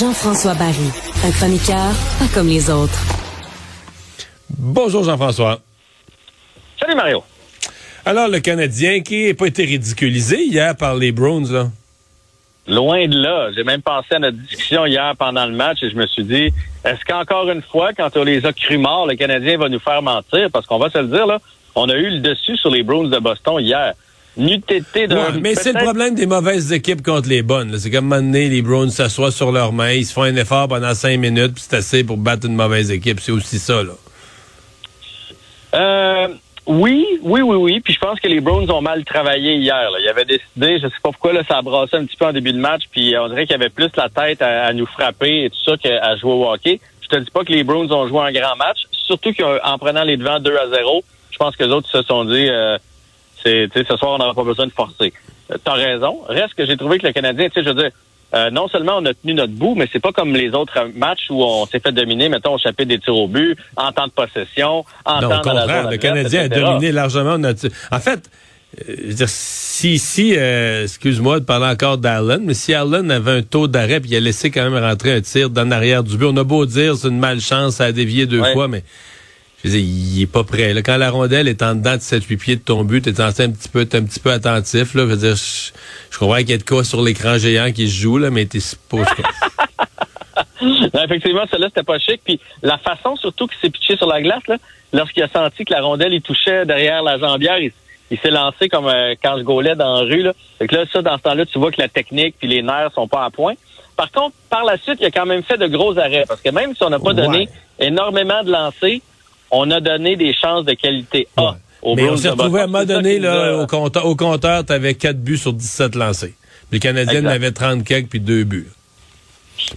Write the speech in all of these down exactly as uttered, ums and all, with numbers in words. Jean-François Baril, un chroniqueur pas comme les autres. Bonjour Jean-François. Salut Mario. Alors le Canadien qui n'a pas été ridiculisé hier par les Browns, là? Loin de là. J'ai même pensé à notre discussion hier pendant le match et je me suis dit, est-ce qu'encore une fois, quand on les a cru morts, le Canadien va nous faire mentir? Parce qu'on va se le dire, là, on a eu le dessus sur les Bruins de Boston hier. N'eût été de... Ouais, mais c'est le problème des mauvaises équipes contre les bonnes. Là. C'est comme à un moment donné, les Bruins s'assoient sur leurs mains, ils se font un effort pendant cinq minutes, puis c'est assez pour battre une mauvaise équipe. C'est aussi ça, là. Euh... Oui, oui, oui, oui. Puis je pense que les Browns ont mal travaillé hier. Là. Ils avaient décidé, je ne sais pas pourquoi, là, ça a brassé un petit peu en début de match. Puis on dirait qu'ils avaient plus la tête à, à nous frapper et tout ça qu'à jouer au hockey. Je te dis pas que les Browns ont joué un grand match, surtout qu'en prenant les devants deux à zéro, je pense que les autres se sont dit, euh, c'est, tu sais, ce soir on n'aura pas besoin de forcer. Euh, t'as raison. Reste que j'ai trouvé que le Canadien, tu sais, je veux dire, euh, non seulement on a tenu notre bout, mais c'est pas comme les autres matchs où on s'est fait dominer, mettons, au chapitre des tirs au but, en temps de possession, en non, temps de la zone adverse, le Canadien et cetera a dominé largement notre... En fait, euh, je veux dire, si, si euh, excuse-moi de parler encore d'Allen, mais si Allen avait un taux d'arrêt puis il a laissé quand même rentrer un tir dans l'arrière du but, on a beau dire c'est une malchance, ça a dévié deux ouais. fois, mais je veux dire, il est pas prêt. Là, quand la rondelle est en dedans de sept huit pieds de ton but, t'es censé un petit peu, t'es un petit peu attentif. Là. Je veux dire, je, je comprends qu'il y a de quoi sur l'écran géant qui se joue, là, mais t'es supposé. Non, effectivement, celle-là, c'était pas chic. Puis la façon surtout qu'il s'est pitché sur la glace, là, lorsqu'il a senti que la rondelle il touchait derrière la jambière, il, il s'est lancé comme euh, quand je gaulais dans la rue. Là. Fait que là, ça, dans ce temps-là, tu vois que la technique puis les nerfs sont pas à point. Par contre, par la suite, il a quand même fait de gros arrêts. Parce que même si on n'a pas donné ouais. énormément de lancers, on a donné des chances de qualité A. Ouais. Aux mais Browns on s'est retrouvé à un moment donné, là, a... au compteur, au compteur t'avais quatre buts sur dix-sept lancés. Les Canadiens en avaient trente quelques puis deux buts.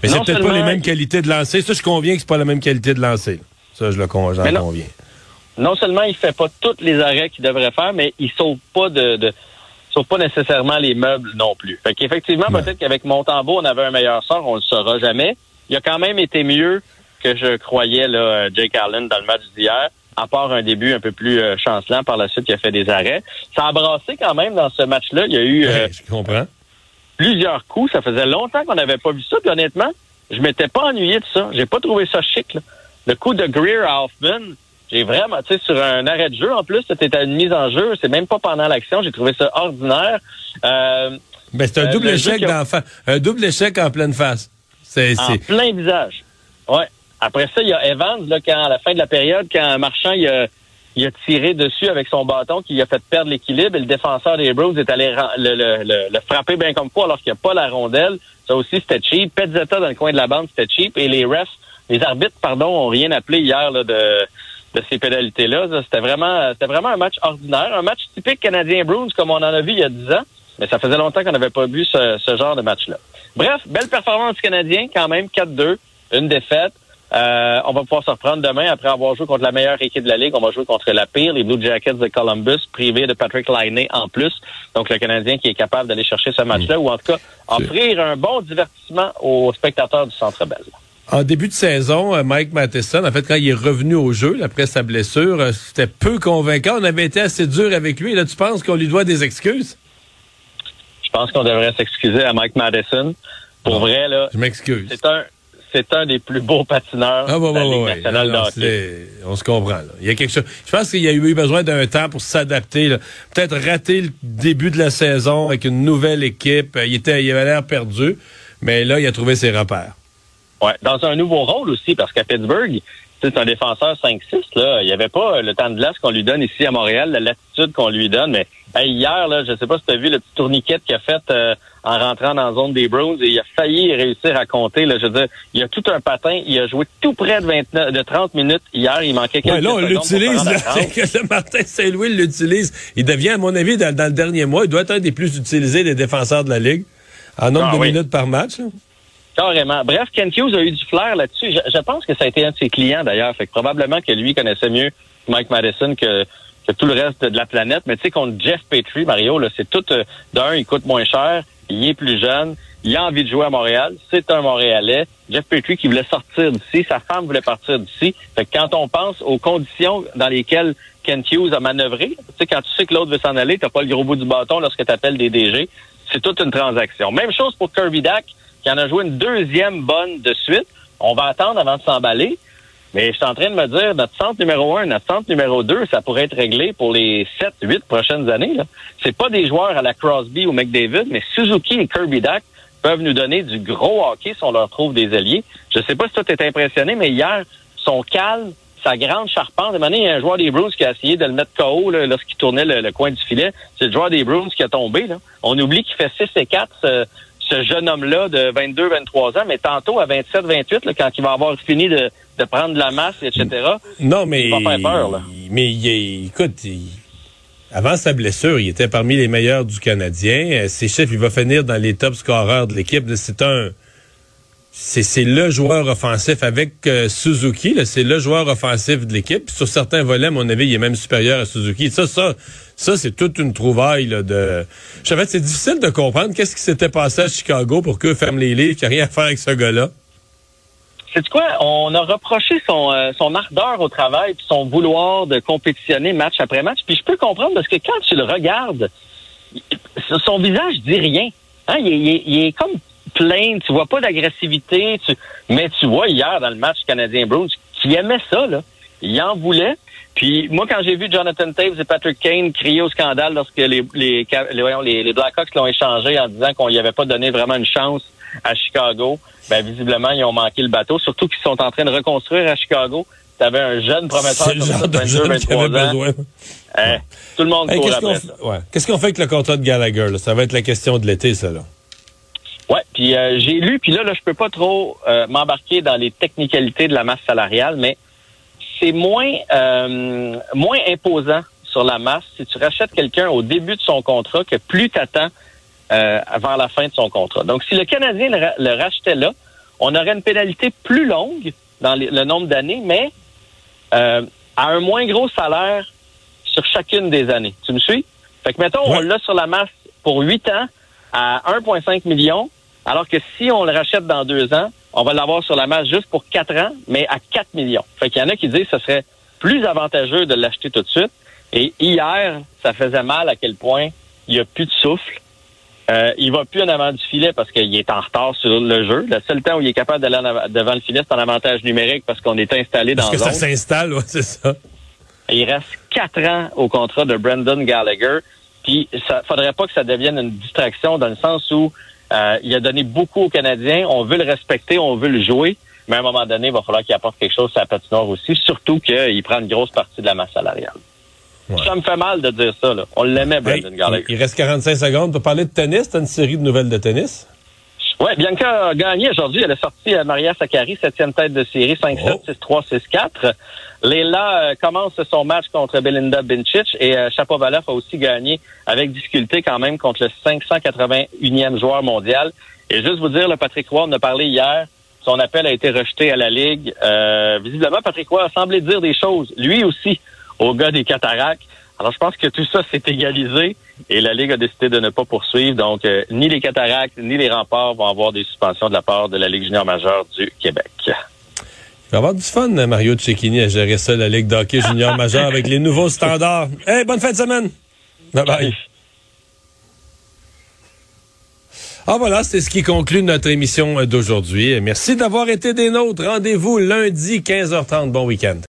Mais non, c'est peut-être pas les mêmes qualités de lancer. Ça, je conviens que c'est pas la même qualité de lancer. Ça, je le con... j'en non, conviens. Non seulement il fait pas tous les arrêts qu'il devrait faire, mais il sauve pas de, de sauve pas nécessairement les meubles non plus. Fait qu'effectivement, ouais. peut-être qu'avec Montembeault, on avait un meilleur sort, on le saura jamais. Il a quand même été mieux que je croyais, là, Jake Allen dans le match d'hier, à part un début un peu plus euh, chancelant par la suite qui a fait des arrêts. Ça a brassé quand même dans ce match-là. Il y a eu euh, ouais, je comprends. plusieurs coups. Ça faisait longtemps qu'on n'avait pas vu ça. Puis honnêtement, je m'étais pas ennuyé de ça. J'ai pas trouvé ça chic, là. Le coup de Greer à Hoffman, j'ai vraiment, tu sais, sur un arrêt de jeu en plus, c'était à une mise en jeu. C'est même pas pendant l'action. J'ai trouvé ça ordinaire. Euh, ben, c'est un euh, double échec a... d'enfant. Un double échec en pleine face. C'est, en c'est... plein visage. Ouais. Après ça, il y a Evans, là, quand, à la fin de la période, quand Marchand il a, il a tiré dessus avec son bâton, qui a fait perdre l'équilibre, et le défenseur des Browns est allé le, le, le, le frapper bien comme quoi, alors qu'il n'y a pas la rondelle. Ça aussi, c'était cheap. Pezzetta dans le coin de la bande, c'était cheap. Et les refs, les arbitres, pardon, ont rien appelé hier là, de, de ces pénalités-là. Ça, c'était vraiment c'était vraiment un match ordinaire, un match typique Canadien-Browns, comme on en a vu il y a dix ans. Mais ça faisait longtemps qu'on n'avait pas vu ce, ce genre de match-là. Bref, belle performance du Canadien, quand même, quatre deux, une défaite. Euh, on va pouvoir se reprendre demain après avoir joué contre la meilleure équipe de la Ligue. On va jouer contre la pire, les Blue Jackets de Columbus, privés de Patrick Liney en plus. Donc, le Canadien qui est capable d'aller chercher ce match-là, mmh. ou en tout cas, offrir un bon divertissement aux spectateurs du Centre Bell. En début de saison, Mike Matheson, en fait, quand il est revenu au jeu, après sa blessure, c'était peu convaincant. On avait été assez dur avec lui. Et là, tu penses qu'on lui doit des excuses? Je pense qu'on devrait s'excuser à Mike Matheson. Pour non, vrai, là... Je m'excuse. C'est un... C'est un des plus beaux patineurs ah, bah, de la Ligue ouais, nationale non, de hockey. On se comprend. Là. Il y a quelque chose. Je pense qu'il y a eu besoin d'un temps pour s'adapter. Là. Peut-être rater le début de la saison avec une nouvelle équipe. Il était, il avait l'air perdu, mais là, il a trouvé ses repères. Ouais, dans un nouveau rôle aussi, parce qu'à Pittsburgh, c'est un défenseur cinq six. Là. Il n'y avait pas le temps de glace qu'on lui donne ici à Montréal, la latitude qu'on lui donne. Mais hey, hier, là, je ne sais pas si tu as vu le petit tourniquet qu'il a fait... Euh, en rentrant dans la zone des Browns, et il a failli réussir à compter. Là, je veux dire, il a tout un patin. Il a joué tout près de, vingt-neuf, de trente minutes hier. Il manquait quelques ouais, là, on l'utilise. Là, que le Martin Saint-Louis l'utilise. Il devient, à mon avis, dans, dans le dernier mois, il doit être un des plus utilisés des défenseurs de la Ligue en nombre ah, de oui. minutes par match. Là. Carrément. Bref, Ken Hughes a eu du flair là-dessus. Je, je pense que ça a été un de ses clients, d'ailleurs. Fait que probablement que lui connaissait mieux Mike Matheson que... que tout le reste de la planète. Mais tu sais, contre Jeff Petrie, Mario, là, c'est tout... Euh, d'un, il coûte moins cher, il est plus jeune, Il a envie de jouer à Montréal. C'est un Montréalais. Jeff Petrie qui voulait sortir d'ici. Sa femme voulait partir d'ici. Fait que quand on pense aux conditions dans lesquelles Ken Hughes a manœuvré, tu sais, quand tu sais que l'autre veut s'en aller, t'as pas le gros bout du bâton lorsque t'appelles des D G. C'est toute une transaction. Même chose pour Kirby Dach, qui en a joué une deuxième bonne de suite. On va attendre avant de s'emballer. Mais je suis en train de me dire, notre centre numéro un, notre centre numéro deux, ça pourrait être réglé pour les sept, huit prochaines années, là. C'est pas des joueurs à la Crosby ou McDavid, mais Suzuki et Kirby Dach peuvent nous donner du gros hockey si on leur trouve des alliés. Je sais pas si toi t'es impressionné, mais hier, son calme, sa grande charpente, il y a un joueur des Bruins qui a essayé de le mettre K O là, lorsqu'il tournait le, le coin du filet. C'est le joueur des Bruins qui a tombé, là. On oublie qu'il fait six et quatre, ce, ce jeune homme-là de vingt-deux, vingt-trois ans, mais tantôt à vingt-sept, vingt-huit, là, quand il va avoir fini de, de prendre de la masse, et cetera. Non, mais... il va faire peur, là. Mais il, écoute... Il... Avant sa blessure, il était parmi les meilleurs du Canadien. Ses chiffres, il va finir dans les top scoreurs de l'équipe. C'est un, c'est, c'est le joueur offensif avec euh, Suzuki. Là, c'est le joueur offensif de l'équipe. Puis sur certains volets, à mon avis, il est même supérieur à Suzuki. Ça, ça, ça, c'est toute une trouvaille là, de. Je sais, c'est difficile de comprendre qu'est-ce qui s'était passé à Chicago pour qu'eux ferment les livres, qu'il n'y a rien à faire avec ce gars-là. C'est quoi? On a reproché son, euh, son ardeur au travail, puis son vouloir de compétitionner match après match. Puis je peux comprendre parce que quand tu le regardes, son visage dit rien. Hein? Il, il, il est comme plain. Tu vois pas d'agressivité. Tu... Mais tu vois hier dans le match Canadien-Bruins qu'il aimait ça, là. Il en voulait. Puis moi, quand j'ai vu Jonathan Taves et Patrick Kane crier au scandale lorsque les, les, les, les Blackhawks l'ont échangé en disant qu'on lui avait pas donné vraiment une chance à Chicago, ben visiblement, ils ont manqué le bateau, surtout qu'ils sont en train de reconstruire à Chicago. Tu avais un jeune prometteur comme ça, vingt-deux, vingt-trois ans. Eh, tout le monde hey, court qu'est-ce après qu'on ça. F... Ouais. Qu'est-ce qu'on fait avec le contrat de Gallagher? Là? Ça va être la question de l'été, ça, là. Ouais, puis euh, j'ai lu, puis là, là je peux pas trop euh, m'embarquer dans les technicalités de la masse salariale, mais c'est moins, euh, moins imposant sur la masse si tu rachètes quelqu'un au début de son contrat que plus t'attends Euh, avant la fin de son contrat. Donc, si le Canadien le, ra- le rachetait là, on aurait une pénalité plus longue dans les, le nombre d'années, mais euh, à un moins gros salaire sur chacune des années. Tu me suis? Fait que, mettons, ouais. on l'a sur la masse pour huit ans à un virgule cinq million, alors que si on le rachète dans deux ans, on va l'avoir sur la masse juste pour quatre ans, mais à quatre millions. Fait qu'il y en a qui disent que ce serait plus avantageux de l'acheter tout de suite. Et hier, ça faisait mal à quel point il n'y a plus de souffle. Euh, il va plus en avant du filet parce qu'il est en retard sur le jeu. Le seul temps où il est capable d'aller av- devant le filet, c'est en avantage numérique parce qu'on est installé dans le. Parce que zone. Ça s'installe, ouais, c'est ça. Il reste quatre ans au contrat de Brendan Gallagher. Puis, ça faudrait pas que ça devienne une distraction dans le sens où euh, il a donné beaucoup aux Canadiens. On veut le respecter, on veut le jouer. Mais à un moment donné, il va falloir qu'il apporte quelque chose à la patinoire aussi. Surtout qu'il prend une grosse partie de la masse salariale. Ouais. Ça me fait mal de dire ça, là. On l'aimait, Brendan hey, Gallagher. Il reste quarante-cinq secondes. Tu as parlé de tennis. Tu as une série de nouvelles de tennis? Oui, Bianca a gagné aujourd'hui. Elle a sorti à Maria Sakkari, septième tête de série, cinq sept, oh. six trois, six quatre. Leila euh, commence son match contre Belinda Bencic et euh, Shapovalov a aussi gagné avec difficulté quand même contre le cinq cent quatre-vingt-unième joueur mondial. Et juste vous dire, le Patrick Roy en a parlé hier. Son appel a été rejeté à la Ligue. Euh, visiblement, Patrick Roy a semblé dire des choses. Lui aussi. Au gars des cataractes. Alors, je pense que tout ça s'est égalisé et la Ligue a décidé de ne pas poursuivre. Donc, euh, ni les cataractes, ni les remparts vont avoir des suspensions de la part de la Ligue junior majeure du Québec. Il va avoir du fun, Mario Cecchini, à gérer ça, la Ligue d'hockey junior majeure avec les nouveaux standards. Hey, bonne fin de semaine! Bye-bye! Ah voilà, c'est ce qui conclut notre émission d'aujourd'hui. Merci d'avoir été des nôtres. Rendez-vous lundi, quinze heures trente. Bon week-end.